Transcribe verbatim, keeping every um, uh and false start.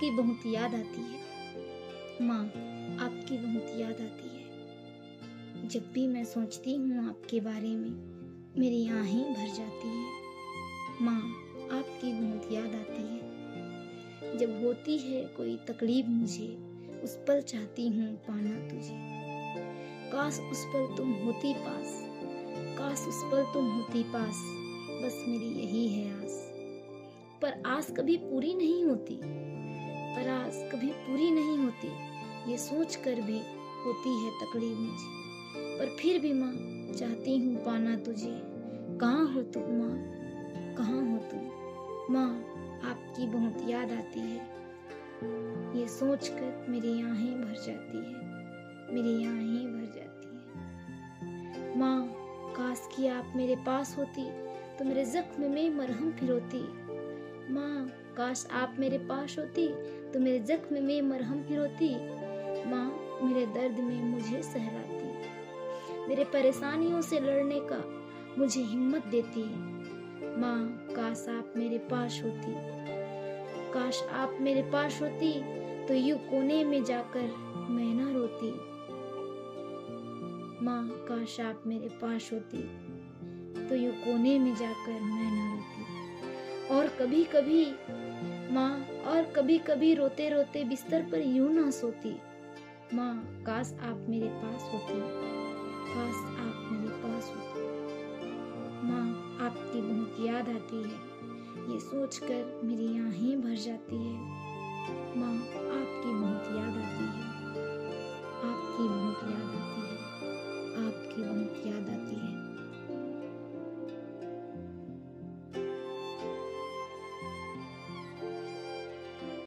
आपकी बहुत याद आती है, माँ आपकी बहुत याद आती है। जब भी मैं सोचती हूँ आपके बारे में मेरी आहें भर जाती है। माँ आपकी बहुत याद आती है। जब होती है कोई तकलीफ मुझे, उस पल चाहती हूँ पाना तुझे। काश उस पल तुम होती पास, काश उस पल तुम होती पास, बस मेरी यही है आस। पर आस कभी पूरी नहीं होती, पर आस कभी पूरी नहीं होती, ये सोच कर भी होती है तकलीफ मुझे। पर फिर भी माँ चाहती हूँ पाना तुझे। कहाँ हो तुम माँ, कहाँ हो तुम माँ, आपकी बहुत याद आती है। ये सोच कर मेरी आहें भर जाती है, मेरी आहें भर जाती है। माँ काश कि आप मेरे पास होती तो मेरे जख्म में मरहम फिरोती। माँ काश आप मेरे पास होती तो मेरे जख्म में मरहम फिरोती। माँ मेरे दर्द में मुझे सहलाती, मेरे परेशानियों से लड़ने का मुझे हिम्मत देती। माँ काश आप मेरे पास होती, काश आप मेरे पास होती तो यूं कोने में जाकर मैं ना रोती। माँ काश आप मेरे पास होती तो यूं कोने में जाकर मैं ना रोती। और कभी कभी माँ, और कभी कभी रोते रोते बिस्तर पर यूं ना सोती। माँ काश आप मेरे पास होती, काश आप मेरे पास होती। माँ आपकी बहुत याद आती है, ये सोचकर मेरी आहें भर जाती है। माँ आपकी बहुत याद आती है, आपकी बहुत याद आती है, आपकी बहुत याद आती है।